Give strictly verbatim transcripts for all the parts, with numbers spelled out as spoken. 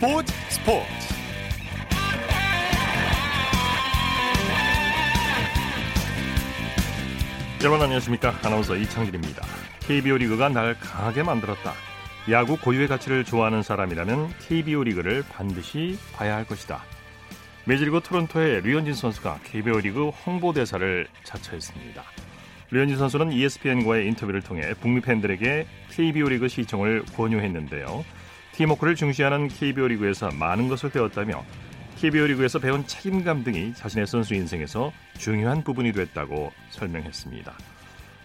스포츠 스포츠 여러분 안녕하십니까. 아나운서 이창진입니다. 케이비오 리그가 날 강하게 만들었다. 야구 고유의 가치를 좋아하는 사람이라면 케이비오 리그를 반드시 봐야 할 것이다. 메이저리그 토론토의 류현진 선수가 케이비오 리그 홍보대사를 자처했습니다. 류현진 선수는 이에스피엔과의 인터뷰를 통해 북미 팬들에게 케이비오 리그 시청을 권유했는데요. 팀워크를 중시하는 케이비오 리그에서 많은 것을 배웠다며 케이비오 리그에서 배운 책임감 등이 자신의 선수 인생에서 중요한 부분이 됐다고 설명했습니다.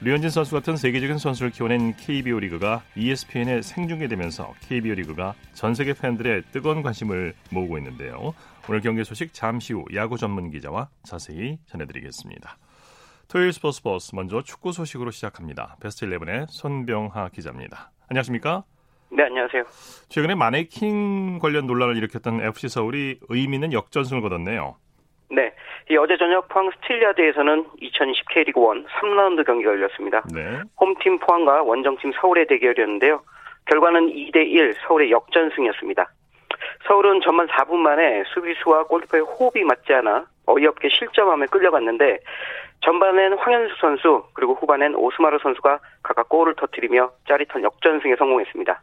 류현진 선수 같은 세계적인 선수를 키워낸 케이비오 리그가 이에스피엔에 생중계되면서 케이비오 리그가 전 세계 팬들의 뜨거운 관심을 모으고 있는데요. 오늘 경기 소식 잠시 후 야구 전문 기자와 자세히 전해드리겠습니다. 토요일 스포츠 버스 먼저 축구 소식으로 시작합니다. 베스트 십일의 손병하 기자입니다. 안녕하십니까? 네, 안녕하세요. 최근에 마네킹 관련 논란을 일으켰던 에프씨 서울이 의미 있는 역전승을 거뒀네요. 네, 이 어제 저녁 포항 스틸리아드에서는 이천이십 K리그일 삼 라운드 경기가 열렸습니다. 네. 홈팀 포항과 원정팀 서울의 대결이었는데요. 결과는 이 대 일 서울의 역전승이었습니다. 서울은 전반 사 분 만에 수비수와 골키퍼의 호흡이 맞지 않아 어이없게 실점함에 끌려갔는데 전반엔 황현수 선수 그리고 후반엔 오스마르 선수가 각각 골을 터뜨리며 짜릿한 역전승에 성공했습니다.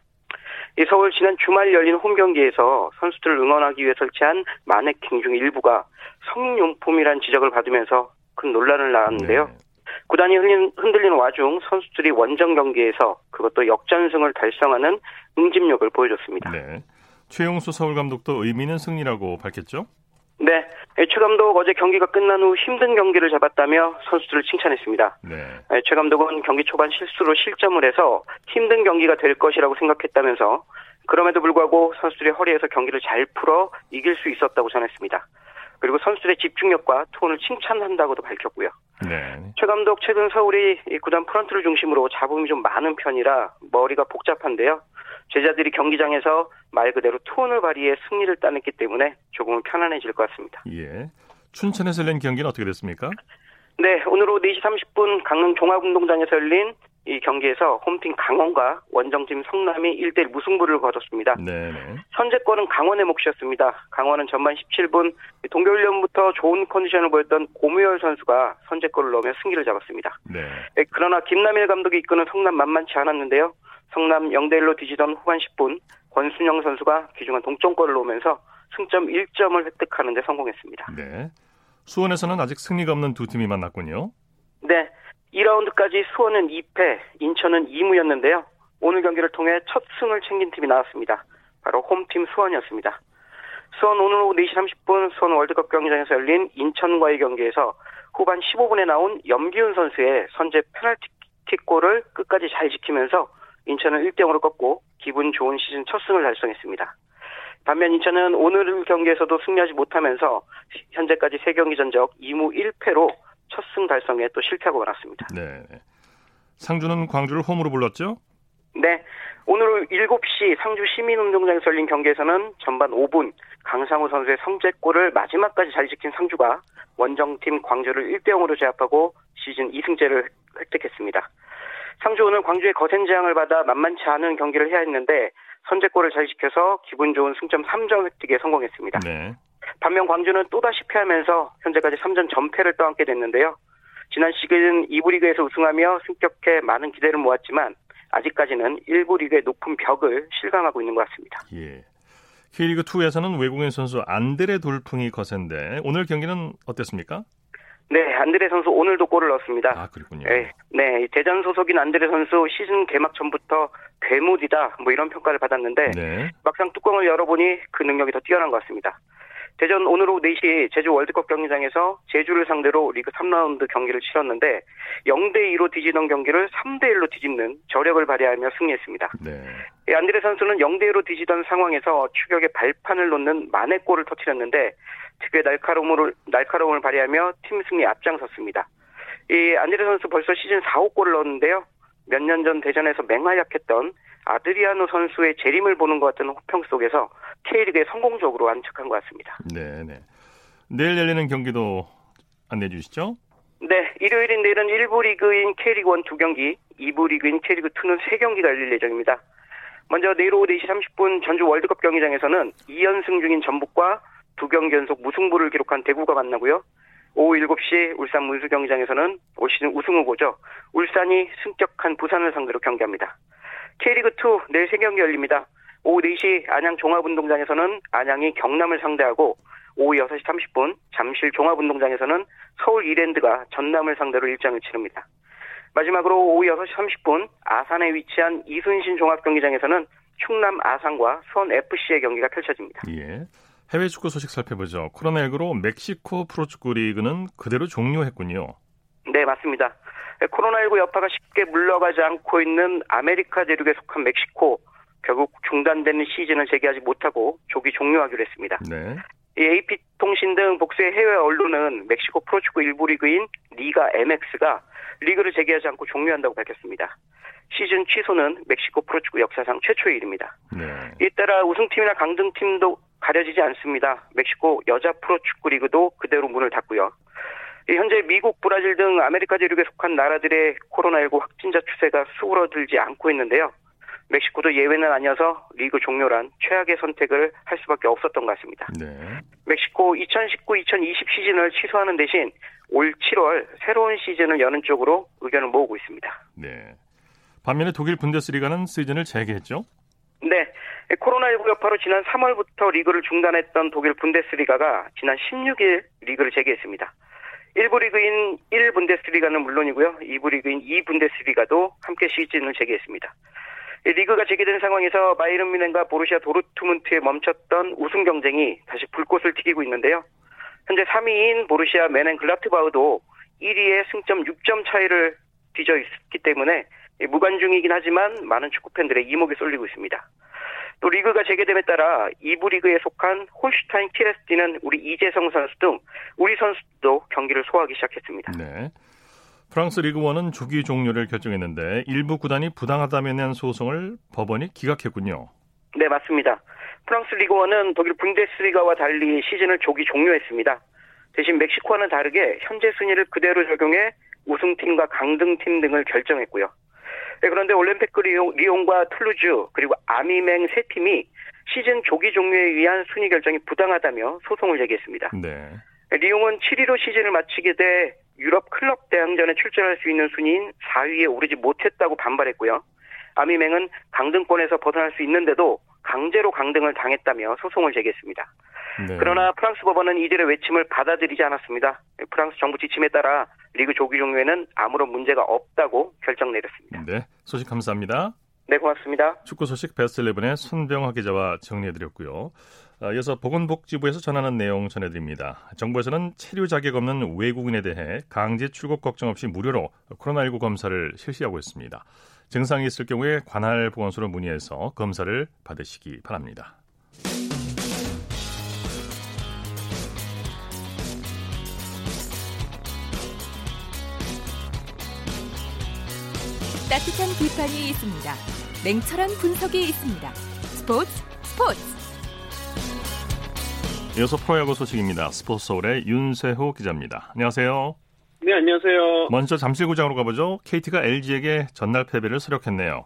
이 서울 지난 주말 열린 홈경기에서 선수들을 응원하기 위해 설치한 마네킹 중 일부가 성용품이란 지적을 받으면서 큰 논란을 낳았는데요. 네. 구단이 흔들리는 와중 선수들이 원정 경기에서 그것도 역전승을 달성하는 응집력을 보여줬습니다. 네. 최용수 서울 감독도 의미 있는 승리라고 밝혔죠? 네. 최 감독 어제 경기가 끝난 후 힘든 경기를 잡았다며 선수들을 칭찬했습니다. 네. 최 감독은 경기 초반 실수로 실점을 해서 힘든 경기가 될 것이라고 생각했다면서 그럼에도 불구하고 선수들의 허리에서 경기를 잘 풀어 이길 수 있었다고 전했습니다. 그리고 선수들의 집중력과 톤을 칭찬한다고도 밝혔고요. 네. 최 감독 최근 서울이 구단 프런트를 중심으로 잡음이 좀 많은 편이라 머리가 복잡한데요. 제자들이 경기장에서 말 그대로 톤을 발휘해 승리를 따냈기 때문에 조금은 편안해질 것 같습니다. 예. 춘천에서 열린 경기는 어떻게 됐습니까? 네, 오늘 오후 네 시 삼십 분 강릉 종합운동장에서 열린 이 경기에서 홈팀 강원과 원정팀 성남이 일 대 일 무승부를 거뒀습니다. 네. 선제권은 강원의 몫이었습니다. 강원은 전반 십칠 분 동계훈련부터 좋은 컨디션을 보였던 고무열 선수가 선제골을 넣으며 승기를 잡았습니다. 네. 그러나 김남일 감독이 이끄는 성남 만만치 않았는데요. 성남 영 대 일로 뒤지던 후반 십 분 권순영 선수가 귀중한 동점골을 넣으면서 승점 일 점을 획득하는 데 성공했습니다. 네. 수원에서는 아직 승리가 없는 두 팀이 만났군요. 네. 이 라운드까지 수원은 이 패, 인천은 이 무였는데요. 오늘 경기를 통해 첫 승을 챙긴 팀이 나왔습니다. 바로 홈팀 수원이었습니다. 수원 오늘 오후 네 시 삼십 분 수원 월드컵 경기장에서 열린 인천과의 경기에서 후반 십오 분에 나온 염기훈 선수의 선제 페널티킥골을 끝까지 잘 지키면서 인천은 일 대 영으로 꺾고 기분 좋은 시즌 첫 승을 달성했습니다. 반면 인천은 오늘 경기에서도 승리하지 못하면서 현재까지 세 경기 전적 이 무 일 패로 첫 승 달성에 또 실패하고 말았습니다. 네. 상주는 광주를 홈으로 불렀죠? 네. 오늘 오후 일곱 시 상주 시민운동장에서 열린 경기에서는 전반 오 분 강상우 선수의 선제골을 마지막까지 잘 지킨 상주가 원정팀 광주를 일 대 영으로 제압하고 시즌 이 승째를 획득했습니다. 상주 오늘 광주의 거센 재앙을 받아 만만치 않은 경기를 해야 했는데 선제골을 잘 지켜서 기분 좋은 승점 삼 점 획득에 성공했습니다. 네. 반면 광주는 또다시 패하면서 현재까지 삼 전 전패를 떠안게 됐는데요. 지난 시즌 이 부 리그에서 우승하며 승격해 많은 기대를 모았지만 아직까지는 일 부 리그의 높은 벽을 실감하고 있는 것 같습니다. 예. K리그이에서는 외국인 선수 안드레 돌풍이 거센데 오늘 경기는 어땠습니까? 네, 안드레 선수 오늘도 골을 넣었습니다. 아, 그렇군요. 네, 네, 대전 소속인 안드레 선수 시즌 개막 전부터 괴물이다, 뭐 이런 평가를 받았는데 네. 막상 뚜껑을 열어보니 그 능력이 더 뛰어난 것 같습니다. 대전 오늘 오후 네 시 제주 월드컵 경기장에서 제주를 상대로 리그 삼 라운드 경기를 치렀는데 영 대 이로 뒤지던 경기를 삼 대 일로 뒤집는 저력을 발휘하며 승리했습니다. 네. 예, 안드레 선수는 영 대 이로 뒤지던 상황에서 추격의 발판을 놓는 만회골을 터뜨렸는데 특유의 날카로움을, 날카로움을 발휘하며 팀 승리에 앞장섰습니다. 이 안드레 선수 벌써 시즌 사 호 골을 넣었는데요. 몇 년 전 대전에서 맹활약했던 아드리아노 선수의 재림을 보는 것 같은 호평 속에서 K리그에 성공적으로 안착한 것 같습니다. 네네. 내일 열리는 경기도 안내해 주시죠? 네. 일요일인 내일은 일 부 리그인 케이리그일 두 경기, 이 부 리그인 케이리그이는 세 경기가 열릴 예정입니다. 먼저 내일 오후 네 시 삼십 분 전주 월드컵 경기장에서는 이 연승 중인 전북과 두 경기 연속 무승부를 기록한 대구가 만나고요. 오후 일곱 시 울산 문수 경기장에서는 올 시즌 우승 후보죠. 울산이 승격한 부산을 상대로 경기합니다. K리그이 내일 세 경기 열립니다. 오후 네 시 안양 종합운동장에서는 안양이 경남을 상대하고 오후 여섯 시 삼십 분 잠실 종합운동장에서는 서울 이랜드가 전남을 상대로 일정을 치릅니다. 마지막으로 오후 여섯 시 삼십 분 아산에 위치한 이순신 종합경기장에서는 충남 아산과 수원 에프씨의 경기가 펼쳐집니다. 예. 해외 축구 소식 살펴보죠. 코로나십구로 멕시코 프로축구 리그는 그대로 종료했군요. 네, 맞습니다. 코로나십구 여파가 쉽게 물러가지 않고 있는 아메리카 대륙에 속한 멕시코, 결국 중단되는 시즌을 재개하지 못하고 조기 종료하기로 했습니다. 네. 에이피통신 등 복수의 해외 언론은 멕시코 프로축구 일부 리그인 리가 엠엑스가 리그를 재개하지 않고 종료한다고 밝혔습니다. 시즌 취소는 멕시코 프로축구 역사상 최초의 일입니다. 네. 이에 따라 우승팀이나 강등팀도 가려지지 않습니다. 멕시코 여자 프로축구 리그도 그대로 문을 닫고요. 현재 미국, 브라질 등 아메리카 대륙에 속한 나라들의 코로나십구 확진자 추세가 수그러들지 않고 있는데요. 멕시코도 예외는 아니어서 리그 종료란 최악의 선택을 할 수밖에 없었던 것 같습니다. 네. 멕시코 이천십구 이천이십 시즌을 취소하는 대신 올 칠월 새로운 시즌을 여는 쪽으로 의견을 모으고 있습니다. 네. 반면에 독일 분데스리가는 시즌을 재개했죠? 네. 코로나십구 여파로 지난 삼월부터 리그를 중단했던 독일 분데스리가가 지난 십육 일 리그를 재개했습니다. 일 부 리그인 일 분데스리가는 물론이고요. 이 부 리그인 이 분데스리가도 함께 시즌을 재개했습니다. 리그가 재개된 상황에서 바이에른 뮌헨과 보루시아 도르트문트에 멈췄던 우승 경쟁이 다시 불꽃을 튀기고 있는데요. 현재 삼 위인 보루시아 메넨글라트바흐도 일 위에 승점 육 점 차이를 뒤져 있기 때문에 무관중이긴 하지만 많은 축구팬들의 이목이 쏠리고 있습니다. 또 리그가 재개됨에 따라 이 부 리그에 속한 홀슈타인 키레스 뛰는 우리 이재성 선수 등 우리 선수도 경기를 소화하기 시작했습니다. 네. 프랑스 리그일은 조기 종료를 결정했는데 일부 구단이 부당하다며 낸 소송을 법원이 기각했군요. 네, 맞습니다. 프랑스 리그일은 독일 분데스리가와 달리 시즌을 조기 종료했습니다. 대신 멕시코와는 다르게 현재 순위를 그대로 적용해 우승팀과 강등팀 등을 결정했고요. 네, 그런데 올림픽 리옹, 리옹과 툴루즈 그리고 아미맹 세 팀이 시즌 조기 종료에 의한 순위 결정이 부당하다며 소송을 제기했습니다. 네. 리옹은 칠 위로 시즌을 마치게 돼 유럽 클럽 대항전에 출전할 수 있는 순위인 사 위에 오르지 못했다고 반발했고요. 아미맹은 강등권에서 벗어날 수 있는데도 강제로 강등을 당했다며 소송을 제기했습니다. 네. 그러나 프랑스 법원은 이들의 외침을 받아들이지 않았습니다. 프랑스 정부 지침에 따라 리그 조기 종료에는 아무런 문제가 없다고 결정 내렸습니다. 네, 소식 감사합니다. 네, 고맙습니다. 축구 소식 베스트십일의 손병화 기자와 정리해드렸고요. 이어서 보건복지부에서 전하는 내용 전해드립니다. 정부에서는 체류 자격 없는 외국인에 대해 강제 출국 걱정 없이 무료로 코로나십구 검사를 실시하고 있습니다. 증상이 있을 경우에 관할 보건소로 문의해서 검사를 받으시기 바랍니다. 따뜻한 비판이 있습니다. 냉철한 분석이 있습니다. 스포츠 스포츠 이어서 프로야구 소식입니다. 스포츠서울의 윤세호 기자입니다. 안녕하세요. 네, 안녕하세요. 먼저 잠실구장으로 가보죠. 케이티가 엘지에게 전날 패배를 서력했네요.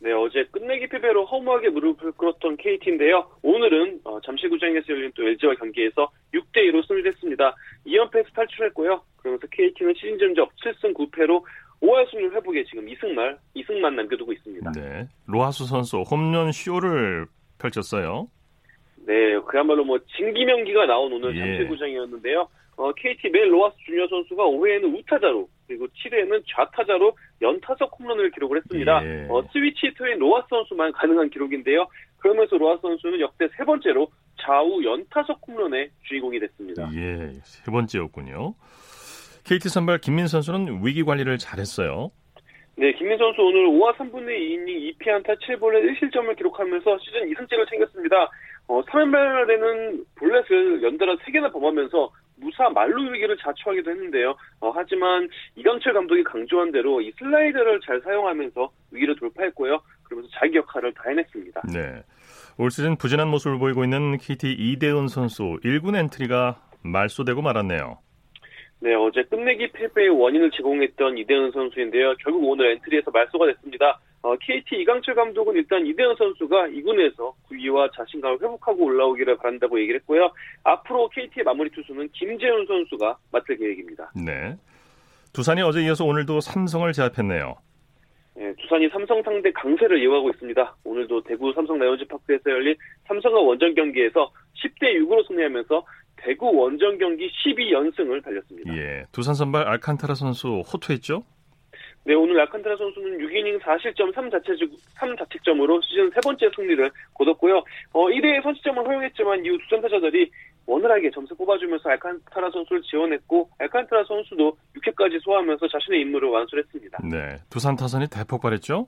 네, 어제 끝내기 패배로 허무하게 무릎을 꿇었던 케이티인데요. 오늘은 잠실구장에서 열린 또 엘지와 경기에서 육 대 이로 승리했습니다. 이 연패에서 탈출했고요. 그러면서 케이티는 시즌 전적 칠 승 구 패로 오 할 승률 회복에 지금 이승만, 이승만 남겨두고 있습니다. 네, 로하수 선수 홈런 쇼를 펼쳤어요. 네, 그야말로 뭐 진기명기가 나온 오늘 잠실구장이었는데요. 어, 케이티 멜 로하스 주니어 선수가 오 회에는 우타자로 그리고 칠 회에는 좌타자로 연타석 홈런을 기록을 했습니다. 예. 어, 스위치 히터인 로하스 선수만 가능한 기록인데요. 그러면서 로하스 선수는 역대 세 번째로 좌우 연타석 홈런의 주인공이 됐습니다. 예, 세 번째였군요. 케이티 선발 김민 선수는 위기 관리를 잘했어요. 네, 김민 선수 오늘 오와 삼분의 이 이닝 이 피안타 칠 볼넷 일 실점을 기록하면서 시즌 이 승째를 챙겼습니다. 어, 삼 연발에는 볼넷을 연달아 세 개나 범하면서 무사 만루 위기를 자초하기도 했는데요. 어, 하지만 이강철 감독이 강조한 대로 이 슬라이더를 잘 사용하면서 위기를 돌파했고요. 그러면서 자기 역할을 다 해냈습니다. 네, 올 시즌 부진한 모습을 보이고 있는 케이티 이대훈 선수 일 군 엔트리가 말소되고 말았네요. 네, 어제 끝내기 패배의 원인을 제공했던 이대훈 선수인데요. 결국 오늘 엔트리에서 말소가 됐습니다. 어, 케이티 이강철 감독은 일단 이대훈 선수가 이 군에서 구위와 자신감을 회복하고 올라오기를 바란다고 얘기를 했고요. 앞으로 케이티의 마무리 투수는 김재훈 선수가 맡을 계획입니다. 네. 두산이 어제 이어서 오늘도 삼성을 제압했네요. 네, 두산이 삼성 상대 강세를 이어가고 있습니다. 오늘도 대구 삼성 라이온즈 파크에서 열린 삼성과 원정 경기에서 십 대 육으로 승리하면서 대구 원정 경기 십이 연승을 달렸습니다. 예, 두산 선발 알칸타라 선수 호투했죠? 네, 오늘 알칸타라 선수는 육 이닝 사 실점 삼 자책점으로 시즌 세 번째 승리를 거뒀고요. 어, 일 회에 선취점을 허용했지만 이후 두산 타자들이 원활하게 점수 뽑아주면서 알칸타라 선수를 지원했고 알칸타라 선수도 육 회까지 소화하면서 자신의 임무를 완수했습니다. 네, 두산 타선이 대폭발했죠?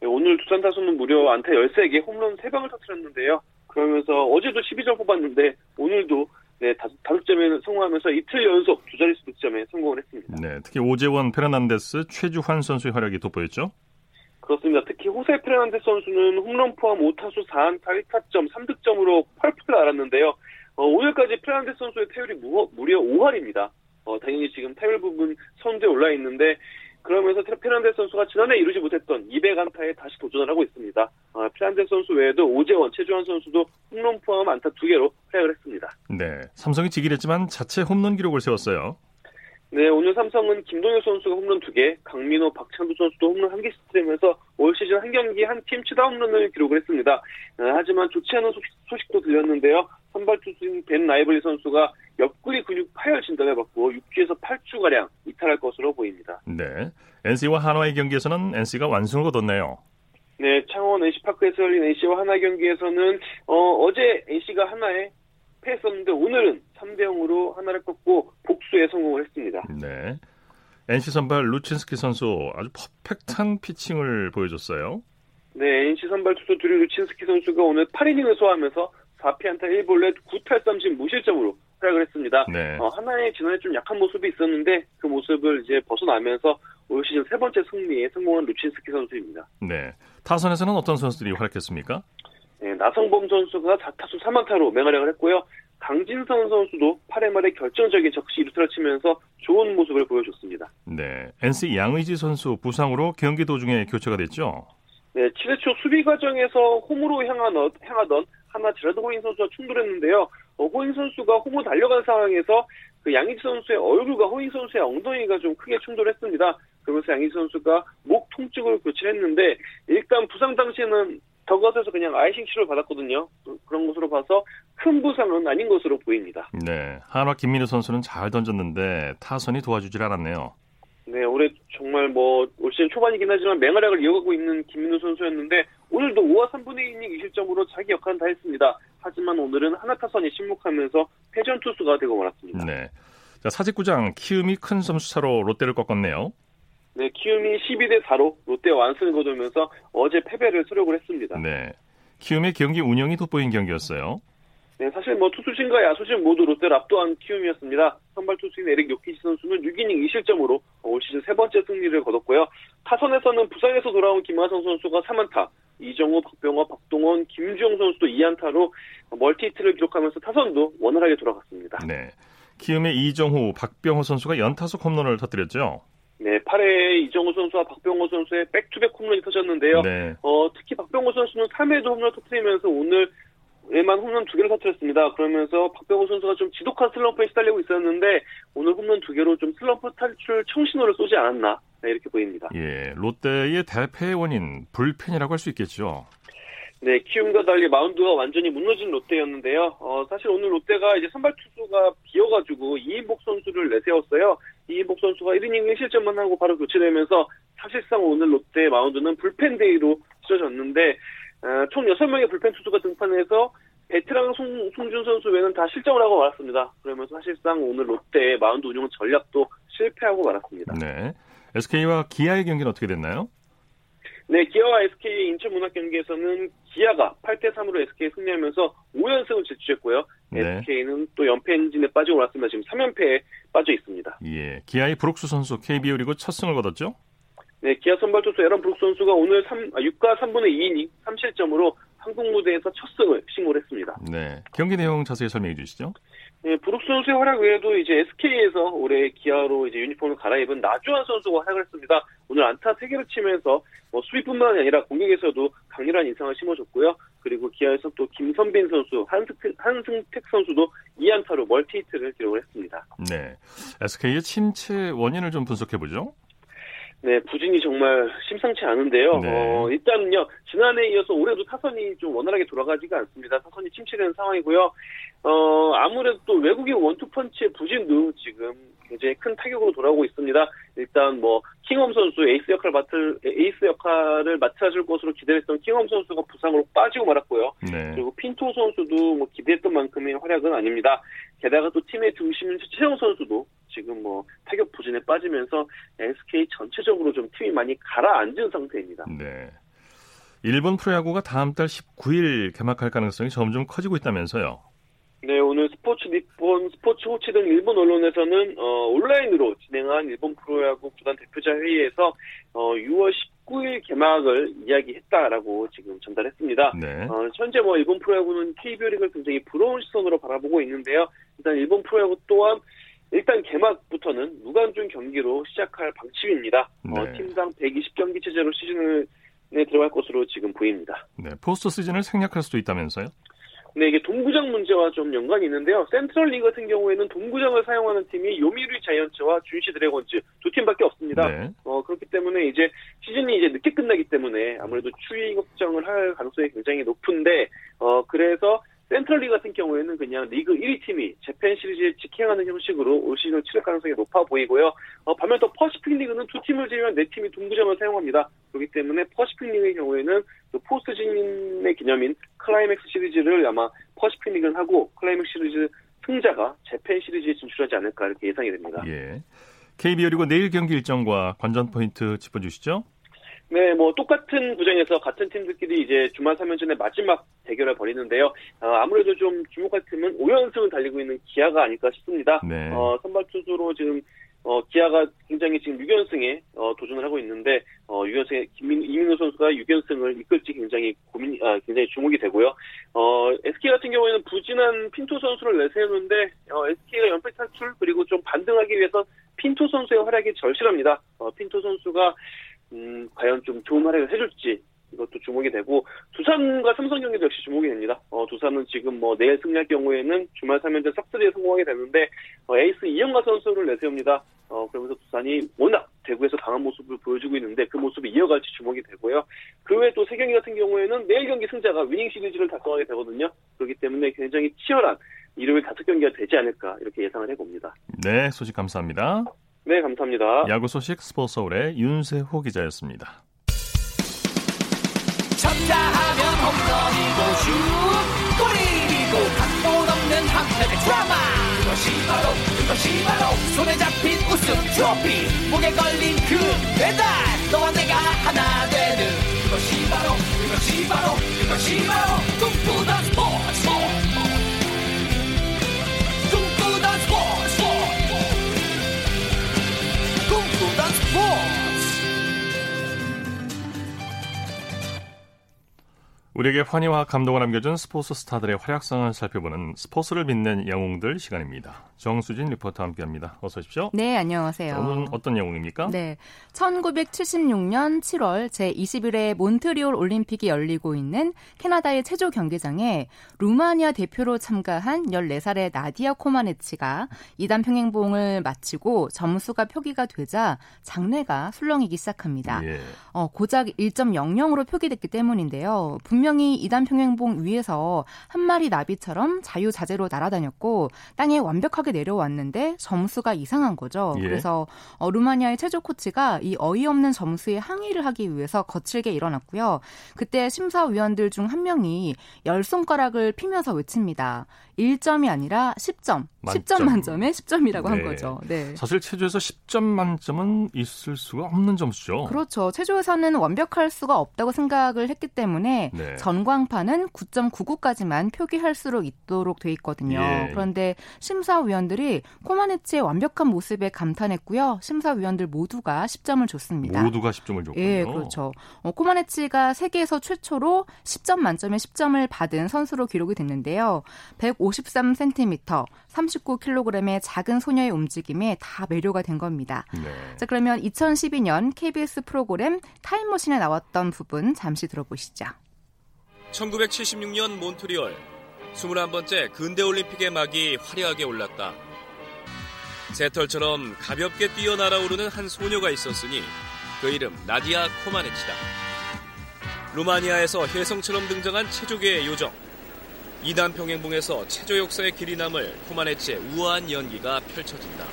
네, 오늘 두산 타선은 무려 안타 열세 개 홈런 세 방을 터뜨렸는데요. 그러면서 어제도 십이 점 뽑았는데 오늘도 네, 다섯, 다섯 점에 성공하면서 이틀 연속 두 자릿수 득점에 성공을 했습니다. 네, 특히 오재원, 페르난데스, 최주환 선수의 활약이 돋보였죠? 그렇습니다. 특히 호세 페르난데스 선수는 홈런 포함 오 타수 사 안타 일 타점 삼 득점으로 펄펄 날았는데요. 어, 오늘까지 페르난데스 선수의 타율이 무, 무려 오 할입니다. 어, 당연히 지금 타율 부분 선두에 올라있는데 그러면서 페르난데스 선수가 지난해 이루지 못했던 이백 안타에 다시 도전을 하고 있습니다. 어, 페르난데스 선수 외에도 오재원, 최주환 선수도 홈런 포함 안타 두 개로 활약을 했습니다. 네, 삼성이 지긴 했지만 자체 홈런 기록을 세웠어요. 네, 오늘 삼성은 김동현 선수가 홈런 두 개, 강민호, 박찬두 선수도 홈런 한 개씩 때리면서 올 시즌 한 경기 한 팀 치다 홈런을 기록을 했습니다. 어, 하지만 좋지 않은 소식, 소식도 들렸는데요. 선발 투수인 벤 라이블리 선수가 옆구리 근육 파열 진단을 받고 육 주에서 팔 주가량 이탈할 것으로 보입니다. 네, 엔씨와 한화의 경기에서는 엔씨가 완승을 거뒀네요. 네, 창원 엔씨파크에서 열린 엔씨와 한화 경기에서는 어, 어제 엔씨가 한화에 패했었는데 오늘은 삼 대 영으로 한화를 꺾고 복수에 성공을 했습니다. 네, 엔씨 선발 루친스키 선수 아주 퍼펙트한 피칭을 보여줬어요. 네, 엔씨 선발 투수 드류 루친스키 선수가 오늘 팔 이닝을 소화하면서 사 피안타 일 볼넷 구 탈삼진 무실점으로 활약을 했습니다. 네. 어, 하나의 지난해 좀 약한 모습이 있었는데 그 모습을 이제 벗어나면서 올 시즌 세 번째 승리에 성공한 루친스키 선수입니다. 네. 타선에서는 어떤 선수들이 활약했습니까? 네, 나성범 선수가 사 타수 삼 안타로 맹활약을 했고요. 강진성 선수도 팔 회 말에 결정적인 적시 이루타를 치면서 좋은 모습을 보여줬습니다. 네. 엔씨 양의지 선수 부상으로 경기 도중에 교체가 됐죠? 네, 칠 회 초 수비 과정에서 홈으로 향하던, 향하던 하나 제라드 호잉 선수와 충돌했는데요. 어, 호잉 선수가 홈으로 달려간 상황에서 그 양의지 선수의 얼굴과 호잉 선수의 엉덩이가 좀 크게 충돌했습니다. 그러면서 양의지 선수가 목 통증으로 교체했는데 일단 부상 당시에는 덕아웃에서 그냥 아이싱 치료를 받았거든요. 그런 것으로 봐서 큰 부상은 아닌 것으로 보입니다. 네, 한화 김민우 선수는 잘 던졌는데 타선이 도와주질 않았네요. 네, 올해 정말 뭐 올 시즌 초반이긴 하지만 맹활약을 이어가고 있는 김민우 선수였는데 오늘도 오와 삼분의 일 이닝 이 실점으로 자기 역할은 다 했습니다. 하지만 오늘은 하나 타선이 침묵하면서 패전 투수가 되고 말았습니다. 네, 자, 사직구장 키움이 큰 점수차로 롯데를 꺾었네요. 네, 키움이 십이 대 사로 롯데와 완승을 거두면서 어제 패배를 수력을 했습니다. 네, 키움의 경기 운영이 돋보인 경기였어요. 네, 사실 뭐 투수진과 야수진 모두 롯데를 압도한 키움이었습니다. 선발 투수인 에릭 요키치 선수는 육 이닝 이 실점으로 올 시즌 세 번째 승리를 거뒀고요. 타선에서는 부상에서 돌아온 김하성 선수가 삼 안타, 이정우, 박병호, 박동원, 김주영 선수도 이 안타로 멀티히트를 기록하면서 타선도 원활하게 돌아갔습니다. 네, 키움의 이정우, 박병호 선수가 연타석 홈런을 터뜨렸죠? 네, 팔 회에 이정우 선수와 박병호 선수의 백투백 홈런이 터졌는데요. 네. 어, 특히 박병호 선수는 삼 회에도 홈런을 터뜨리면서 오늘 에만 홈런 두 개를 터뜨렸습니다. 그러면서 박병호 선수가 좀 지독한 슬럼프에 시달리고 있었는데 오늘 홈런 두 개로 좀 슬럼프 탈출 청신호를 쏘지 않았나, 네, 이렇게 보입니다. 예, 롯데의 대패의 원인 불펜이라고 할 수 있겠죠. 네, 키움과 달리 마운드가 완전히 무너진 롯데였는데요. 어, 사실 오늘 롯데가 이제 선발 투수가 비어가지고 이인복 선수를 내세웠어요. 이인복 선수가 일 이닝 일 실점만 하고 바로 교체되면서 사실상 오늘 롯데 마운드는 불펜 데이로 치러졌는데. 어, 총 여섯 명의 불펜 투수가 등판해서 베테랑 송, 송준 선수 외에는 다 실점을 하고 말았습니다. 그러면서 사실상 오늘 롯데의 마운드 운영 전략도 실패하고 말았습니다. 네, 에스케이와 기아의 경기는 어떻게 됐나요? 네, 기아와 에스케이의 인천문학 경기에서는 기아가 팔 대 삼으로 에스케이 승리하면서 오 연승을 질주했고요. 네. 에스케이는 또 연패 행진에 빠지고 말았습니다. 지금 삼 연패에 빠져 있습니다. 예, 기아의 브룩스 선수 케이비오 리그 첫 승을 거뒀죠? 네, 기아 선발 투수 에런 브룩 선수가 오늘 육 과 삼분의 이 이닝 삼 실점으로 한국 무대에서 첫 승을 신고를 했습니다. 네, 경기 내용 자세히 설명해 주시죠. 네, 브룩스 선수의 활약 외에도 이제 에스케이에서 올해 기아로 이제 유니폼을 갈아입은 나주환 선수가 활약을 했습니다. 오늘 안타 세 개를 치면서 뭐 수비뿐만 아니라 공격에서도 강렬한 인상을 심어줬고요. 그리고 기아에서 또 김선빈 선수, 한승택, 한승택 선수도 이 안타로 멀티히트를 기록했습니다. 네, 에스케이의 침체 원인을 좀 분석해보죠. 네, 부진이 정말 심상치 않은데요. 네. 어, 일단은요, 지난해에 이어서 올해도 타선이 좀 원활하게 돌아가지가 않습니다. 타선이 침체되는 상황이고요. 어, 아무래도 또 외국인 원투펀치의 부진도 지금 굉장히 큰 타격으로 돌아오고 있습니다. 일단 뭐, 킹엄 선수 에이스 역할을 맡을, 에이스 역할을 맡아줄 것으로 기대했던 킹엄 선수가 부상으로 빠지고 말았고요. 네. 그리고 핀토 선수도 뭐 기대했던 만큼의 활약은 아닙니다. 게다가 또 팀의 중심인 최용 선수도 지금 뭐 타격 부진에 빠지면서 에스케이 전체적으로 좀 팀이 많이 가라앉은 상태입니다. 네. 일본 프로야구가 다음 달 십구 일 개막할 가능성이 점점 커지고 있다면서요. 네, 오늘 스포츠 니폰, 스포츠 호치 등 일본 언론에서는 어, 온라인으로 진행한 일본 프로야구 구단 대표자 회의에서 어, 유월 십구일 개막을 이야기했다라고 지금 전달했습니다. 네. 어, 현재 뭐 일본 프로야구는 케이비오 리그를 굉장히 부러운 시선으로 바라보고 있는데요. 일단 일본 프로야구 또한 일단 개막부터는 무관중 경기로 시작할 방침입니다. 네. 어, 팀당 백이십 경기 체제로 시즌에 들어갈 것으로 지금 보입니다. 네, 포스트 시즌을 생략할 수도 있다면서요? 네, 이게 동구장 문제와 좀 연관이 있는데요. 센트럴 리그 같은 경우에는 동구장을 사용하는 팀이 요미우리 자이언츠와 준시 드래곤즈 두 팀밖에 없습니다. 네. 어, 그렇기 때문에 이제 시즌이 이제 늦게 끝나기 때문에 아무래도 추위 걱정을 할 가능성이 굉장히 높은데, 어, 그래서 센트럴 리그 같은 경우에는 그냥 리그 일 위 팀이 재팬 시리즈에 직행하는 형식으로 올 시즌을 치를 가능성이 높아 보이고요. 어, 반면 또 퍼시픽 리그는 두 팀을 제외한 네 팀이 동구장을 사용합니다. 그렇기 때문에 퍼시픽 리그의 경우에는 포스트진의 기념인 클라이맥스 시리즈를 아마 퍼시픽 리그는 하고 클라이맥스 시리즈 승자가 재팬 시리즈에 진출하지 않을까 이렇게 예상이 됩니다. 예. 케이비오 리그 내일 경기 일정과 관전 포인트 짚어주시죠. 네, 뭐 똑같은 구장에서 같은 팀들끼리 이제 주말 삼 연전의 마지막 대결을 벌이는데요. 어, 아무래도 좀 주목할 팀은 오 연승을 달리고 있는 기아가 아닐까 싶습니다. 네. 어, 선발 투수로 지금 어, 기아가 굉장히 지금 육 연승에 어, 도전을 하고 있는데 어, 육 연승에 김민, 이민호 선수가 육 연승을 이끌지 굉장히 고민, 아, 굉장히 주목이 되고요. 어, 에스케이 같은 경우에는 부진한 핀토 선수를 내세우는데 어, 에스케이가 연패 탈출 그리고 좀 반등하기 위해서 핀토 선수의 활약이 절실합니다. 어, 핀토 선수가 음, 과연 좀 좋은 활약을 해줄지 이것도 주목이 되고 두산과 삼성 경기도 역시 주목이 됩니다. 어, 두산은 지금 뭐 내일 승리할 경우에는 주말 삼 연전 싹쓸이에 성공하게 되는데 어, 에이스 이영하 선수를 내세웁니다. 어, 그러면서 두산이 워낙 대구에서 강한 모습을 보여주고 있는데 그 모습이 이어갈지 주목이 되고요. 그 외에 또 세 경기 같은 경우에는 내일 경기 승자가 위닝 시리즈를 달성하게 되거든요. 그렇기 때문에 굉장히 치열한 일요일 다섯 경기가 되지 않을까 이렇게 예상을 해봅니다. 네, 소식 감사합니다. 네, 감사합니다. 야구 소식 스포츠 서울의 윤세호 기자였습니다. 쳤다 하면 홈런이고 슛 골이고 각본 없는 한편의 드라마 그것이 바로 그것이 바로 손에 잡힌 우승 트로피 목에 걸린 그 배달 너와 내가 하나 되는 그것이 바로 그것이 바로 그것이 바로 꿈꾸던 스포츠 꿈꾸던 스포츠 꿈꾸던 스포츠 우리에게 환희와 감동을 남겨준 스포츠 스타들의 활약상을 살펴보는 스포츠를 빛낸 영웅들 시간입니다. 정수진 리포터와 함께합니다. 어서 오십시오. 네, 안녕하세요. 오늘은 어떤 영웅입니까? 네, 천구백칠십육 년 칠월 제이십일 회 몬트리올 올림픽이 열리고 있는 캐나다의 체조 경기장에 루마니아 대표로 참가한 열네 살의 나디아 코마네치가 이 단 평행봉을 마치고 점수가 표기가 되자 장내가 술렁이기 시작합니다. 예. 어, 고작 일 점 영영으로 표기됐기 때문인데요. 분명히 이 단 평행봉 위에서 한 마리 나비처럼 자유자재로 날아다녔고 땅에 완벽하게 내려왔는데 점수가 이상한 거죠. 예. 그래서 어, 루마니아의 체조 코치가 이 어이없는 점수에 항의를 하기 위해서 거칠게 일어났고요. 그때 심사위원들 중 한 명이 열 손가락을 피면서 외칩니다. 일 점이 아니라 십 점. 만점. 십 점 만점에 십 점이라고 네. 한 거죠. 네. 사실 체조에서 십 점 만점은 있을 수가 없는 점수죠. 그렇죠. 체조에서는 완벽할 수가 없다고 생각을 했기 때문에 네. 네. 전광판은 구 점 구구까지만 표기할 수 있도록 돼 있거든요. 예. 그런데 심사위원들이 코마네치의 완벽한 모습에 감탄했고요. 심사위원들 모두가 십 점을 줬습니다. 모두가 십 점을 줬군요. 예, 그렇죠. 어, 코마네치가 세계에서 최초로 십 점 만점에 십 점을 받은 선수로 기록이 됐는데요. 백오십삼 센티미터, 삼십구 킬로그램의 작은 소녀의 움직임에 다 매료가 된 겁니다. 네. 자, 그러면 이천십이 년 케이비에스 프로그램 타임머신에 나왔던 부분 잠시 들어보시죠. 천구백칠십육 년 몬트리올, 스물한 번째 근대올림픽의 막이 화려하게 올랐다. 새털처럼 가볍게 뛰어 날아오르는 한 소녀가 있었으니 그 이름 나디아 코마네치다. 루마니아에서 혜성처럼 등장한 체조계의 요정, 이단 평행봉에서 체조 역사의 길이 남을 코마네치의 우아한 연기가 펼쳐진다.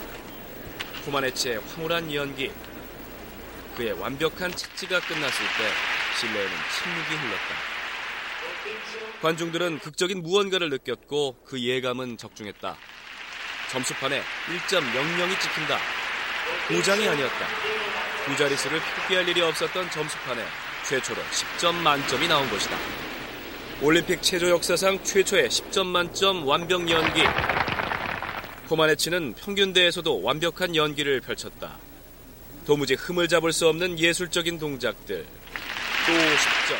코마네치의 황홀한 연기, 그의 완벽한 착지가 끝났을 때 실내에는 침묵이 흘렀다. 관중들은 극적인 무언가를 느꼈고 그 예감은 적중했다. 점수판에 일 점 영영이 찍힌다. 고장이 아니었다. 두 자릿수를 포기할 일이 없었던 점수판에 최초로 십 점 만점이 나온 것이다. 올림픽 체조 역사상 최초의 십 점 만점 완벽 연기. 코마네치는 평균 대에서도 완벽한 연기를 펼쳤다. 도무지 흠을 잡을 수 없는 예술적인 동작들. 또 십 점.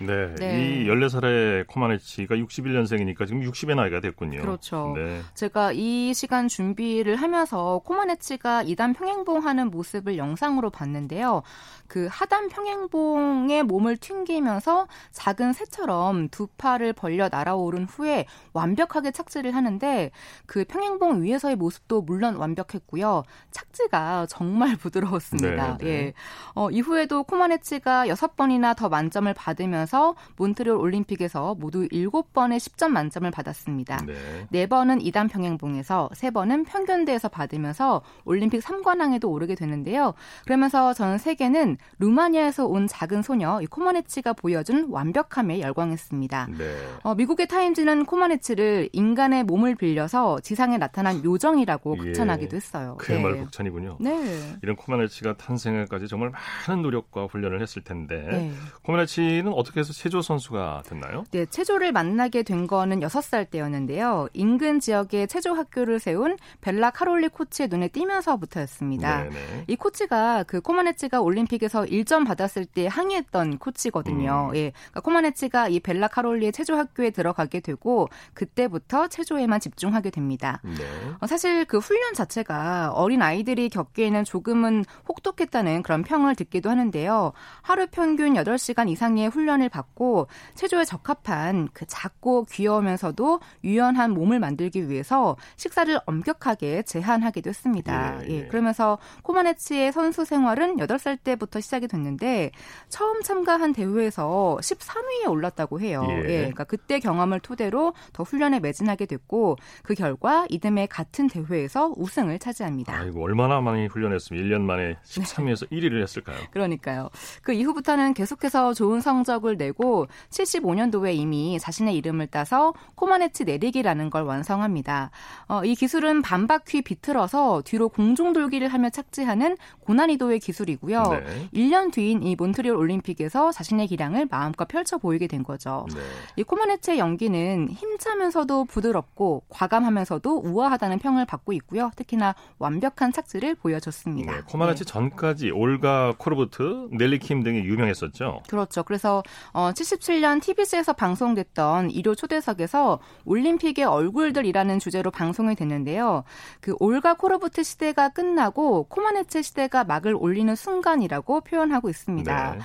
네, 네. 이 열네 살의 코마네치가 육십일 년생이니까 지금 육십의 나이가 됐군요. 그렇죠. 네. 제가 이 시간 준비를 하면서 코마네치가 이단 평행봉하는 모습을 영상으로 봤는데요. 그 하단 평행봉에 몸을 튕기면서 작은 새처럼 두 팔을 벌려 날아오른 후에 완벽하게 착지를 하는데 그 평행봉 위에서의 모습도 물론 완벽했고요. 착지가 정말 부드러웠습니다. 네, 네. 예. 어, 이후에도 코마네치가 여섯 번이나 더 만점을 받으면서 몬트리올 올림픽에서 모두 일곱 번의 십 점 만점을 받았습니다. 네. 네 번은 이단 평행봉에서 세 번은 평균대에서 받으면서 올림픽 삼관왕에도 오르게 되는데요. 그러면서 전 세계는 루마니아에서 온 작은 소녀 이 코마네치가 보여준 완벽함에 열광했습니다. 네. 어, 미국의 타임지는 코마네치를 인간의 몸을 빌려서 지상에 나타난 요정이라고 극찬하기도 했어요. 예, 그야말로 네. 극찬이군요. 네. 이런 코마네치가 탄생에까지 정말 많은 노력과 훈련을 했을 텐데 네. 코마네치는 어떻게 해서 체조 선수가 됐나요? 네, 체조를 만나게 된 거는 여섯 살 때였는데요. 인근 지역에 체조 학교를 세운 벨라 카롤리 코치의 눈에 띄면서부터였습니다. 네, 네. 이 코치가 그 코마네치가 올림픽에 에서 일 점 받았을 때 항의했던 코치거든요. 음. 예, 그러니까 코마네치가 이 벨라 카롤리의 체조 학교에 들어가게 되고 그때부터 체조에만 집중하게 됩니다. 네. 어, 사실 그 훈련 자체가 어린 아이들이 겪기에는 조금은 혹독했다는 그런 평을 듣기도 하는데요. 하루 평균 여덟 시간 이상의 훈련을 받고 체조에 적합한 그 작고 귀여우면서도 유연한 몸을 만들기 위해서 식사를 엄격하게 제한하기도 했습니다. 예, 예. 예, 그러면서 코마네치의 선수 생활은 여덟 살 때부터 시작이 됐는데 처음 참가한 대회에서 십삼 위에 올랐다고 해요. 예. 예, 그러니까 그때 경험을 토대로 더 훈련에 매진하게 됐고 그 결과 이듬해 같은 대회에서 우승을 차지합니다. 아이고, 얼마나 많이 훈련했으면 일 년 만에 십삼 위에서 네. 일 위를 했을까요? 그러니까요. 그 이후부터는 계속해서 좋은 성적을 내고 칠십오 년도에 이미 자신의 이름을 따서 코마네치 내리기라는 걸 완성합니다. 어, 이 기술은 반바퀴 비틀어서 뒤로 공중돌기를 하며 착지하는 고난이도의 기술이고요. 네. 일 년 뒤인 이 몬트리올 올림픽에서 자신의 기량을 마음껏 펼쳐 보이게 된 거죠. 네. 이 코마네치의 연기는 힘차면서도 부드럽고 과감하면서도 우아하다는 평을 받고 있고요. 특히나 완벽한 착지를 보여줬습니다. 네, 코마네치 네. 전까지 올가 코르부트, 넬리 킴 등이 유명했었죠. 그렇죠. 그래서 어, 칠십칠 년 티비씨에서 방송됐던 일요 초대석에서 올림픽의 얼굴들이라는 주제로 방송이 됐는데요. 그 올가 코르부트 시대가 끝나고 코마네치 시대가 막을 올리는 순간이라고 표현하고 있습니다. 네.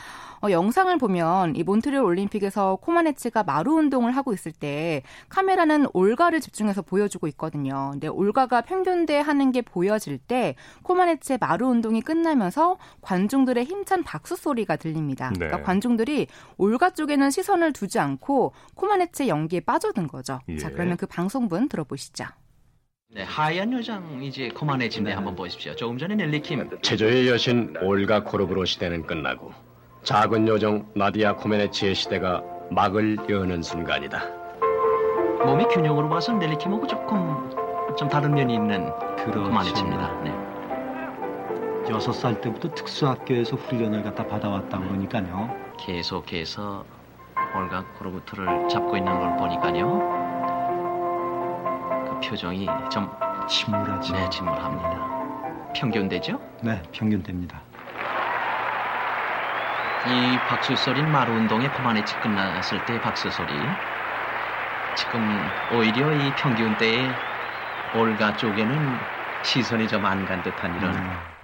어, 영상을 보면 이 몬트리올 올림픽에서 코마네치가 마루 운동을 하고 있을 때 카메라는 올가를 집중해서 보여주고 있거든요. 근데 올가가 평균대 하는 게 보여질 때 코마네치의 마루 운동이 끝나면서 관중들의 힘찬 박수 소리가 들립니다. 네. 그러니까 관중들이 올가 쪽에는 시선을 두지 않고 코마네치의 연기에 빠져든 거죠. 예. 자, 그러면 그 방송분 들어보시죠. 네, 하얀 요정 이제 코마네치인데 네. 한번 보십시오. 조금 전에 넬리킴 체조의 여신 올가 코르브로 시대는 끝나고 작은 요정 나디아 코마네치의 시대가 막을 여는 순간이다. 몸이 균형으로 봐서 넬리킴하고 조금 좀 다른 면이 있는 그런 코마네치입니다. 네. 여섯 살 때부터 특수학교에서 훈련을 갖다 받아왔다고 그러니까요. 계속해서 올각코르부트를 잡고 있는 걸 보니까요. 그 표정이 좀 침울하지. 네, 침울합니다. 평균되죠? 네, 평균됩니다. 이 박수소린 마루운동의 포만에치 끝났을 때 박수소리. 지금 오히려 이 평균대의 올가 쪽에는 시선이 좀 안 간 듯한 이런. 음.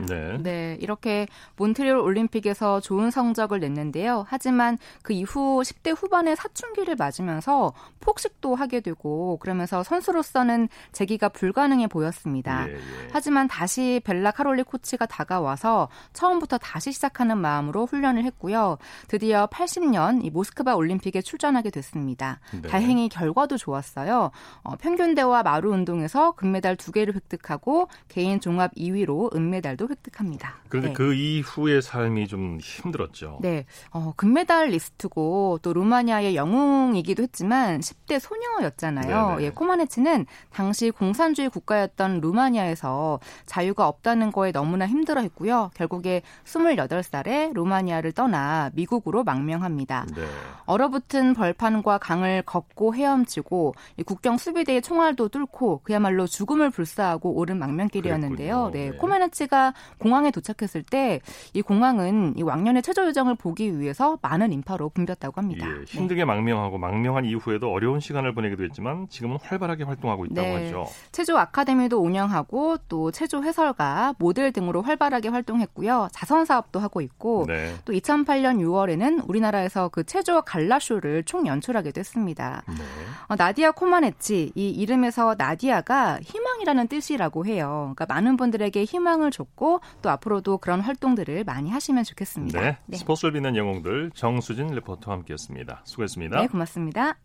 네. 네, 이렇게 몬트리올 올림픽에서 좋은 성적을 냈는데요. 하지만 그 이후 십 대 후반에 사춘기를 맞으면서 폭식도 하게 되고 그러면서 선수로서는 재기가 불가능해 보였습니다. 예, 예. 하지만 다시 벨라 카롤리 코치가 다가와서 처음부터 다시 시작하는 마음으로 훈련을 했고요. 드디어 팔십 년 이 모스크바 올림픽에 출전하게 됐습니다. 네. 다행히 결과도 좋았어요. 어, 평균대와 마루 운동에서 금메달 두 개를 획득하고 개인 종합 이 위로 은메달도 획득합니다. 그런데 네. 그 이후의 삶이 좀 힘들었죠. 네, 어, 금메달 리스트고 또 루마니아의 영웅이기도 했지만 십 대 소녀였잖아요. 예, 코마네치는 당시 공산주의 국가였던 루마니아에서 자유가 없다는 거에 너무나 힘들어했고요. 결국에 스물여덟 살에 루마니아를 떠나 미국으로 망명합니다. 네. 얼어붙은 벌판과 강을 걷고 헤엄치고 국경 수비대의 총알도 뚫고 그야말로 죽음을 불사하고 오른 망명. 길이었는데요. 네, 네. 코마네치가 공항에 도착했을 때 이 공항은 이 왕년의 체조 요정을 보기 위해서 많은 인파로 붐볐다고 합니다. 예, 힘들게 네. 망명하고 망명한 이후에도 어려운 시간을 보내기도 했지만 지금은 활발하게 활동하고 있다고 네. 하죠. 체조 아카데미도 운영하고 또 체조 해설가, 모델 등으로 활발하게 활동했고요. 자선 사업도 하고 있고 네. 또 이천팔 년 유월에는 우리나라에서 그 체조 갈라쇼를 총 연출하게 됐습니다. 네. 어, 나디아 코마네치, 이 이름에서 나디아가 희망이라는 뜻이라고 해요. 그러니까 많은 분들에게 희망을 줬고 또 앞으로도 그런 활동들을 많이 하시면 좋겠습니다. 네, 네. 스포츠를 빛낸 영웅들 정수진 리포터와 함께했습니다. 수고했습니다. 네, 고맙습니다.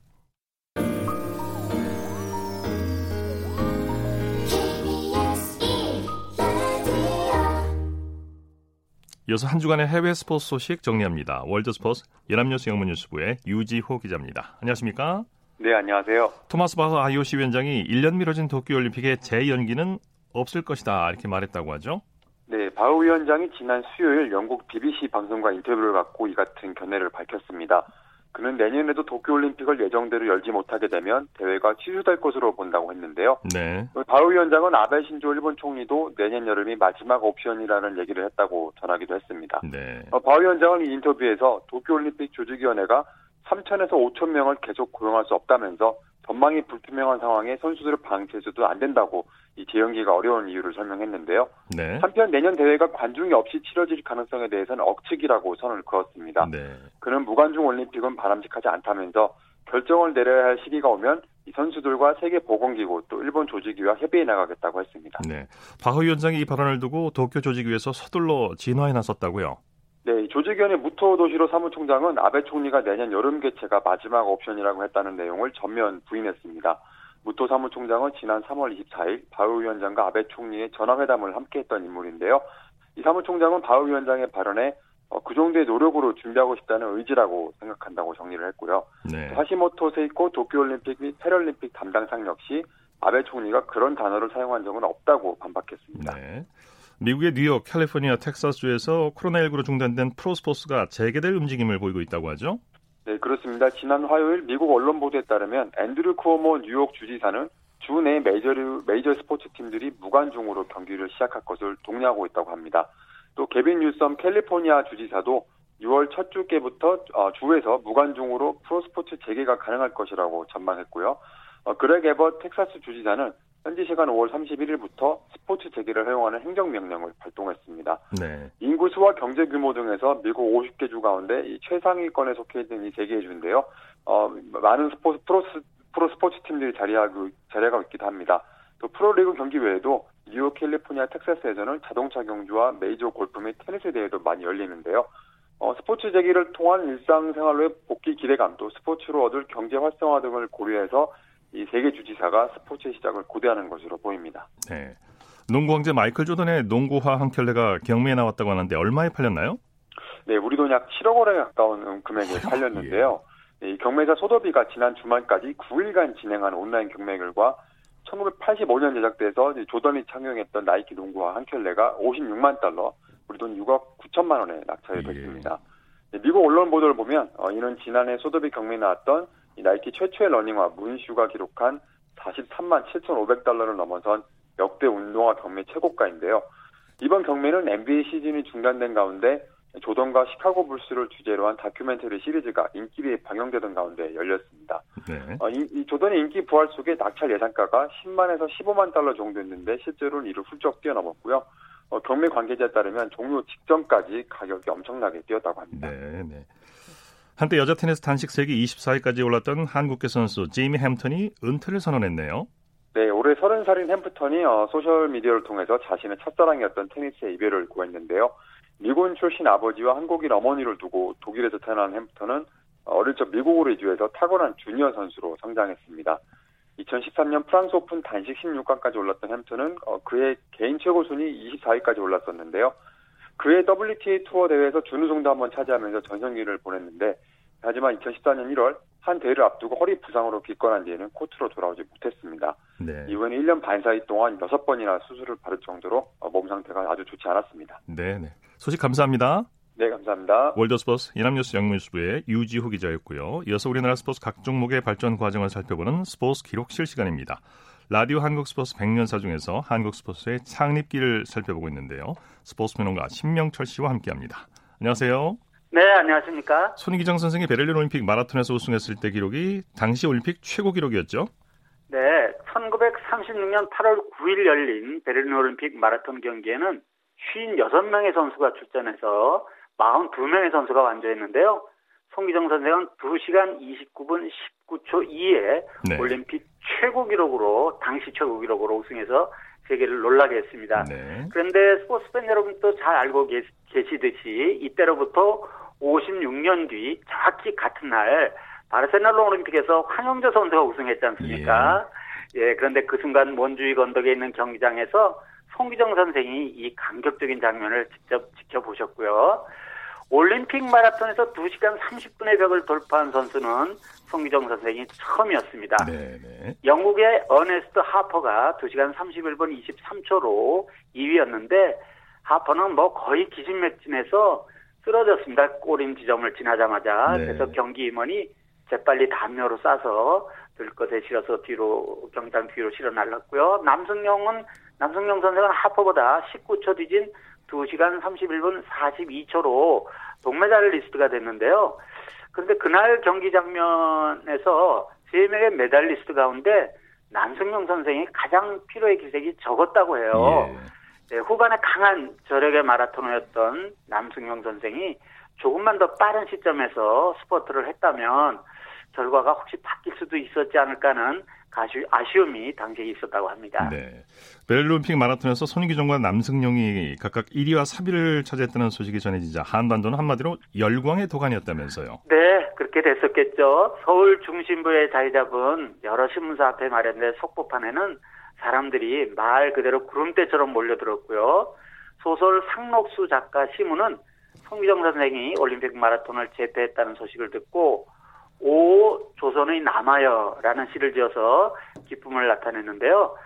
이어서 한 주간의 해외 스포츠 소식 정리합니다. 월드스포츠 연합뉴스 영문뉴스부의 유지호 기자입니다. 안녕하십니까? 네, 안녕하세요. 토마스 바흐 아이오씨 위원장이 일 년 미뤄진 도쿄올림픽의 재연기는 없을 것이다 이렇게 말했다고 하죠. 네, 바흐 위원장이 지난 수요일 영국 비비씨 방송과 인터뷰를 갖고 이 같은 견해를 밝혔습니다. 그는 내년에도 도쿄올림픽을 예정대로 열지 못하게 되면 대회가 취소될 것으로 본다고 했는데요. 네. 바흐 위원장은 아베 신조 일본 총리도 내년 여름이 마지막 옵션이라는 얘기를 했다고 전하기도 했습니다. 네. 바흐 위원장은 이 인터뷰에서 도쿄올림픽 조직위원회가 삼천에서 오천 명을 계속 고용할 수 없다면서 전망이 불투명한 상황에 선수들을 방치해서도 안 된다고 이 재연기가 어려운 이유를 설명했는데요. 네. 한편 내년 대회가 관중이 없이 치러질 가능성에 대해서는 억측이라고 선을 그었습니다. 네. 그는 무관중 올림픽은 바람직하지 않다면서 결정을 내려야 할 시기가 오면 이 선수들과 세계보건기구 또 일본 조직위와 협의해 나가겠다고 했습니다. 네. 바흐 위원장이 이 발언을 두고 도쿄 조직위에서 서둘러 진화에 나섰다고요? 네, 조직위원회 무토도시로 사무총장은 아베 총리가 내년 여름 개최가 마지막 옵션이라고 했다는 내용을 전면 부인했습니다. 무토 사무총장은 지난 삼월 이십사일 바흐 위원장과 아베 총리의 전화회담을 함께했던 인물인데요. 이 사무총장은 바흐 위원장의 발언에 그 정도의 노력으로 준비하고 싶다는 의지라고 생각한다고 정리를 했고요. 네. 하시모토 세이코 도쿄올림픽 및 패럴림픽 담당상 역시 아베 총리가 그런 단어를 사용한 적은 없다고 반박했습니다. 네. 미국의 뉴욕, 캘리포니아, 텍사스주에서 코로나십구로 중단된 프로스포츠가 재개될 움직임을 보이고 있다고 하죠? 네, 그렇습니다. 지난 화요일 미국 언론 보도에 따르면 앤드류 쿠오모 뉴욕 주지사는 주 내 메이저, 메이저 스포츠 팀들이 무관중으로 경기를 시작할 것을 독려하고 있다고 합니다. 또 개빈 뉴섬 캘리포니아 주지사도 유월 첫 주께부터 어, 주에서 무관중으로 프로스포츠 재개가 가능할 것이라고 전망했고요. 어, 그렉 에버 텍사스 주지사는 현지 시간 오월 삼십일일부터 스포츠 재개를 허용하는 행정명령을 발동했습니다. 네. 인구 수와 경제 규모 등에서 미국 오십 개 주 가운데 이 최상위권에 속해 있는 이 세 개의 주인데요. 어, 많은 스포츠, 프로스, 프로 스포츠 팀들이 자리하고, 자리하고 있기도 합니다. 또 프로리그 경기 외에도 뉴욕, 캘리포니아, 텍사스에서는 자동차 경주와 메이저 골프 및 테니스 대회도 많이 열리는데요. 어, 스포츠 재개를 통한 일상생활로의 복귀 기대감 또 스포츠로 얻을 경제 활성화 등을 고려해서 이 세계 주지사가 스포츠의 시작을 고대하는 것으로 보입니다. 네, 농구 황제 마이클 조던의 농구화 한 켤레가 경매에 나왔다고 하는데 얼마에 팔렸나요? 네, 우리 돈 약 칠억 원에 가까운 금액에 팔렸는데요. 예. 네, 경매사 소더비가 지난 주말까지 구 일간 진행한 온라인 경매 결과 천구백팔십오 년 제작돼서 조던이 착용했던 나이키 농구화 한 켤레가 오십육만 달러, 우리 돈 육억 구천만 원에 낙찰됐습니다. 예. 미국 언론 보도를 보면 어, 이는 지난해 소더비 경매에 나왔던 이 나이키 최초의 러닝화 문슈가 기록한 사십삼만 칠천오백 달러를 넘어선 역대 운동화 경매 최고가인데요. 이번 경매는 엔비에이 시즌이 중단된 가운데 조던과 시카고 불스를 주제로 한 다큐멘터리 시리즈가 인기비에 방영되던 가운데 열렸습니다. 네. 어, 이, 이 조던의 인기 부활 속에 낙찰 예상가가 십만에서 십오만 달러 정도였는데 실제로는 이를 훌쩍 뛰어넘었고요. 어, 경매 관계자에 따르면 종료 직전까지 가격이 엄청나게 뛰었다고 합니다. 네, 네. 한때 여자 테니스 단식 세계 이십사 위까지 올랐던 한국계 선수 제이미 햄턴이 은퇴를 선언했네요. 네, 올해 서른 살인 햄프턴이 어, 소셜미디어를 통해서 자신의 첫사랑이었던 테니스의 이별을 고했는데요. 미군 출신 아버지와 한국인 어머니를 두고 독일에서 태어난 햄프턴은 어릴 적 미국으로 이주해서 탁월한 주니어 선수로 성장했습니다. 이천십삼 년 프랑스 오픈 단식 십육 강까지 올랐던 햄프턴은 그해 개인 최고 순위 이십사 위까지 올랐었는데요. 그해 더블유티에이 투어 대회에서 준우승도 한번 차지하면서 전성기를 보냈는데 하지만 이천십사 년 일 월 한 대회를 앞두고 허리 부상으로 기권한 뒤에는 코트로 돌아오지 못했습니다. 네. 이후에는 일 년 반 사이 동안 여섯 번이나 수술을 받을 정도로 몸 상태가 아주 좋지 않았습니다. 네, 네. 소식 감사합니다. 네, 감사합니다. 월드스포츠 이남뉴스 영문뉴스부의 유지호 기자였고요. 이어서 우리나라 스포츠 각 종목의 발전 과정을 살펴보는 스포츠 기록실 시간입니다. 라디오 한국스포츠 백 년사 중에서 한국스포츠의 창립기를 살펴보고 있는데요. 스포츠 평론가 신명철 씨와 함께합니다. 안녕하세요. 네, 안녕하십니까. 손기정 선생이 베를린 올림픽 마라톤에서 우승했을 때 기록이 당시 올림픽 최고 기록이었죠? 네, 천구백삼십육 년 팔월 구일 열린 베를린 올림픽 마라톤 경기에는 오십육 명의 선수가 출전해서 사십이 명의 선수가 완주했는데요. 손기정 선생은 두 시간 이십구 분 십구 초 이에 네. 올림픽 최고 기록으로 당시 최고 기록으로 우승해서 세계를 놀라게 했습니다. 네. 그런데 스포츠 팬 여러분도 잘 알고 계시듯이 이때로부터 오십육 년 뒤 정확히 같은 날 바르셀로나 올림픽에서 황영조 선수가 우승했지 않습니까? 예. 예, 그런데 그 순간 원주의 건덕에 있는 경기장에서 송기정 선생이 이 감격적인 장면을 직접 지켜보셨고요. 올림픽 마라톤에서 두 시간 삼십 분의 벽을 돌파한 선수는 송기정 선생이 처음이었습니다. 네네. 영국의 어네스트 하퍼가 두 시간 삼십일 분 이십삼 초로 이 위였는데 하퍼는 뭐 거의 기진맥진해서 쓰러졌습니다. 꼬림 지점을 지나자마자. 네. 그래서 경기 임원이 재빨리 담요로 싸서 들것에 실어서 뒤로 경기장 뒤로 실어 날랐고요. 남승용은 남승용 선생은 하퍼보다 십구 초 뒤진 두 시간 삼십일 분 사십이 초로 동메달리스트가 됐는데요. 그런데 그날 경기 장면에서 세 명의 메달리스트 가운데 남승용 선생이 가장 피로의 기색이 적었다고 해요. 예. 네, 후반에 강한 저력의 마라토너였던 남승용 선생이 조금만 더 빠른 시점에서 스포트를 했다면 결과가 혹시 바뀔 수도 있었지 않을까 하는 아쉬움이 당시에 있었다고 합니다. 네, 베를린올림픽 마라톤에서 손기정과 남승용이 각각 일 위와 삼 위를 차지했다는 소식이 전해지자 한반도는 한마디로 열광의 도가니였다면서요. 네, 그렇게 됐었겠죠. 서울 중심부에 자리 잡은 여러 신문사 앞에 마련된 속보판에는 사람들이 말 그대로 구름대처럼 몰려들었고요. 소설 상록수 작가 시문은 손기정 선생이 올림픽 마라톤을 재패했다는 소식을 듣고 오 조선의 남하여라는 시를 지어서 기쁨을 나타냈는데요.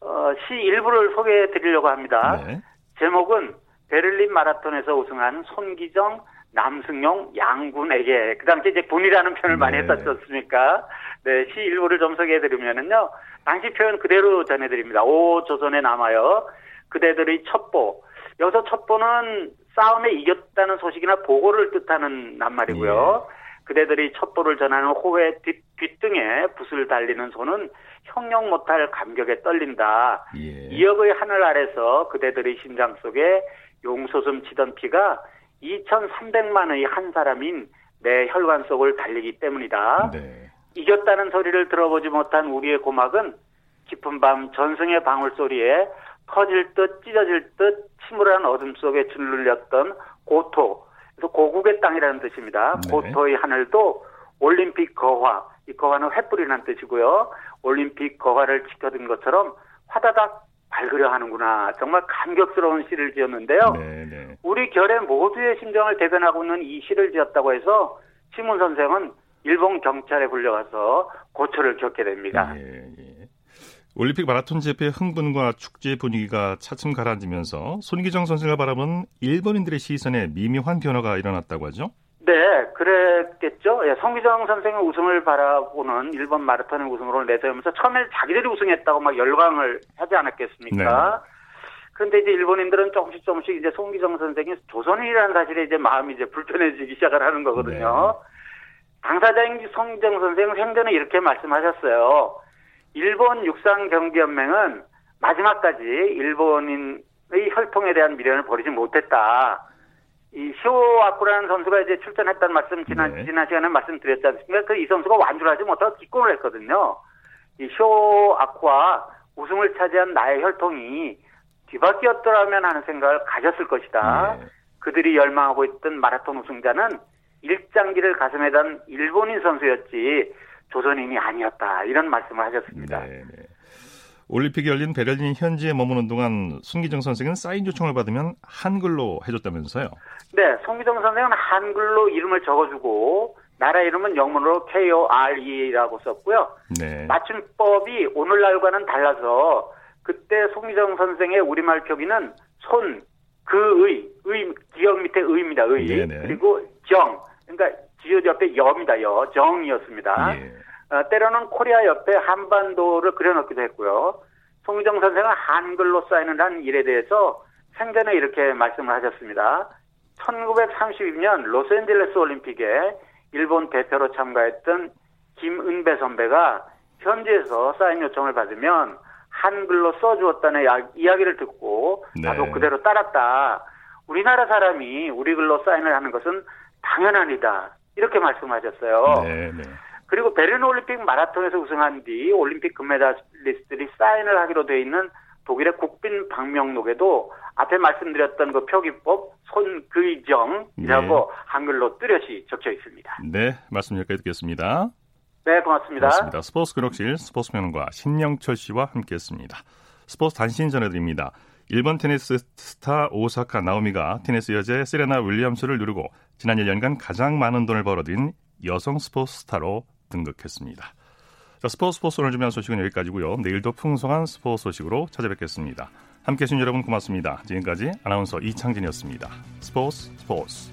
어, 시 일부를 소개해 드리려고 합니다. 네. 제목은 베를린 마라톤에서 우승한 손기정, 남승용, 양군에게. 그 당시 이제 군이라는 표현을 네. 많이 했었지 않습니까? 네, 시 일부를 좀 소개해 드리면은요. 당시 표현 그대로 전해 드립니다. 오 조선의 남하여 그대들의 첩보. 여기서 첩보는 싸움에 이겼다는 소식이나 보고를 뜻하는 낱말이고요. 네. 그대들이 첩보를 전하는 호의 뒷, 뒷등에 붓을 달리는 손은 형용 못할 감격에 떨린다. 예. 이억의 하늘 아래서 그대들의 심장 속에 용솟음 치던 피가 이천삼백만의 한 사람인 내 혈관 속을 달리기 때문이다. 네. 이겼다는 소리를 들어보지 못한 우리의 고막은 깊은 밤 전승의 방울소리에 터질 듯 찢어질 듯 침울한 어둠 속에 짓눌렸던 고토. 그래서 고국의 땅이라는 뜻입니다. 네. 고토의 하늘도 올림픽 거화, 이 거화는 횃불이라는 뜻이고요. 올림픽 거화를 지켜둔 것처럼 화다닥 밝으려 하는구나. 정말 감격스러운 시를 지었는데요. 네, 네. 우리 결의 모두의 심정을 대변하고 있는 이 시를 지었다고 해서 시문 선생은 일본 경찰에 불려가서 고초를 겪게 됩니다. 네, 네. 올림픽 마라톤 재패의 흥분과 축제 분위기가 차츰 가라앉으면서 손기정 선수가 바라본 일본인들의 시선에 미묘한 변화가 일어났다고 하죠? 네, 그랬겠죠. 예, 성기정 선생의 우승을 바라보는 일본 마라톤의 우승으로 내세우면서 처음에 자기들이 우승했다고 막 열광을 하지 않았겠습니까? 네. 그런데 이제 일본인들은 조금씩 조금씩 이제 송기정 선생이 조선인이라는 사실에 이제 마음이 이제 불편해지기 시작을 하는 거거든요. 네. 당사자인 성기정 선생은 생전에 이렇게 말씀하셨어요. 일본 육상경기연맹은 마지막까지 일본인의 혈통에 대한 미련을 버리지 못했다. 이 시오아쿠라는 선수가 이제 출전했다는 말씀 지난, 네. 지난 시간에 말씀드렸지 않습니까? 그 이 선수가 완주를 하지 못하고 기권을 했거든요. 이 시오아쿠와 우승을 차지한 나의 혈통이 뒤바뀌었더라면 하는 생각을 가졌을 것이다. 네. 그들이 열망하고 있던 마라톤 우승자는 일장기를 가슴에 단 일본인 선수였지 조선인이 아니었다. 이런 말씀을 하셨습니다. 네. 올림픽이 열린 베를린 현지에 머무는 동안 송기정 선생은 사인 요청을 받으면 한글로 해줬다면서요? 네. 송기정 선생은 한글로 이름을 적어주고 나라 이름은 영문으로 케이 오 알 이라고 썼고요. 네. 맞춤법이 오늘날과는 달라서 그때 송기정 선생의 우리말 표기는 손, 그의, 의, 기역 밑에 의입니다. 의. 네네. 그리고 정, 그러니까 지읒 옆에 여입니다. 여, 정이었습니다. 예. 어, 때로는 코리아 옆에 한반도를 그려넣기도 했고요. 송기정 선생은 한글로 쌓이는 한 일에 대해서 생전에 이렇게 말씀을 하셨습니다. 천구백삼십이 년 로스앤젤레스 올림픽에 일본 대표로 참가했던 김은배 선배가 현지에서 사인 요청을 받으면 한글로 써주었다는 이야기를 듣고 나도 네. 그대로 따랐다. 우리나라 사람이 우리 글로 사인을 하는 것은 당연한 일이다. 이렇게 말씀하셨어요. 네, 네. 그리고 베를린 올림픽 마라톤에서 우승한 뒤 올림픽 금메달리스트들이 사인을 하기로 돼 있는 독일의 국빈 방명록에도 앞에 말씀드렸던 그 표기법 손그이정이라고 네. 한글로 뚜렷이 적혀 있습니다. 네, 말씀 여기까지 듣겠습니다. 네, 고맙습니다. 고맙습니다. 스포츠 근육실 스포츠 평론가 신영철 씨와 함께했습니다. 스포츠 단신 전해드립니다. 일본 테니스 스타 오사카 나오미가 테니스 여제 세레나 윌리엄스를 누르고 지난 일 년간 가장 많은 돈을 벌어들인 여성 스포츠 스타로 등극했습니다. 자, 스포츠 스포츠 오늘 준비한 소식은 여기까지고요. 내일도 풍성한 스포츠 소식으로 찾아뵙겠습니다. 함께해 주신 여러분 고맙습니다. 지금까지 아나운서 이창진이었습니다. 스포츠 스포츠.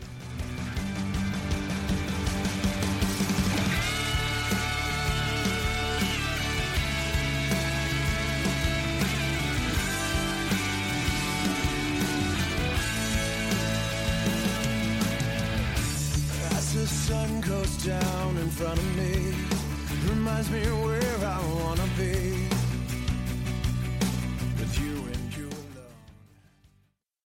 Down in front of me reminds me where I wanna be.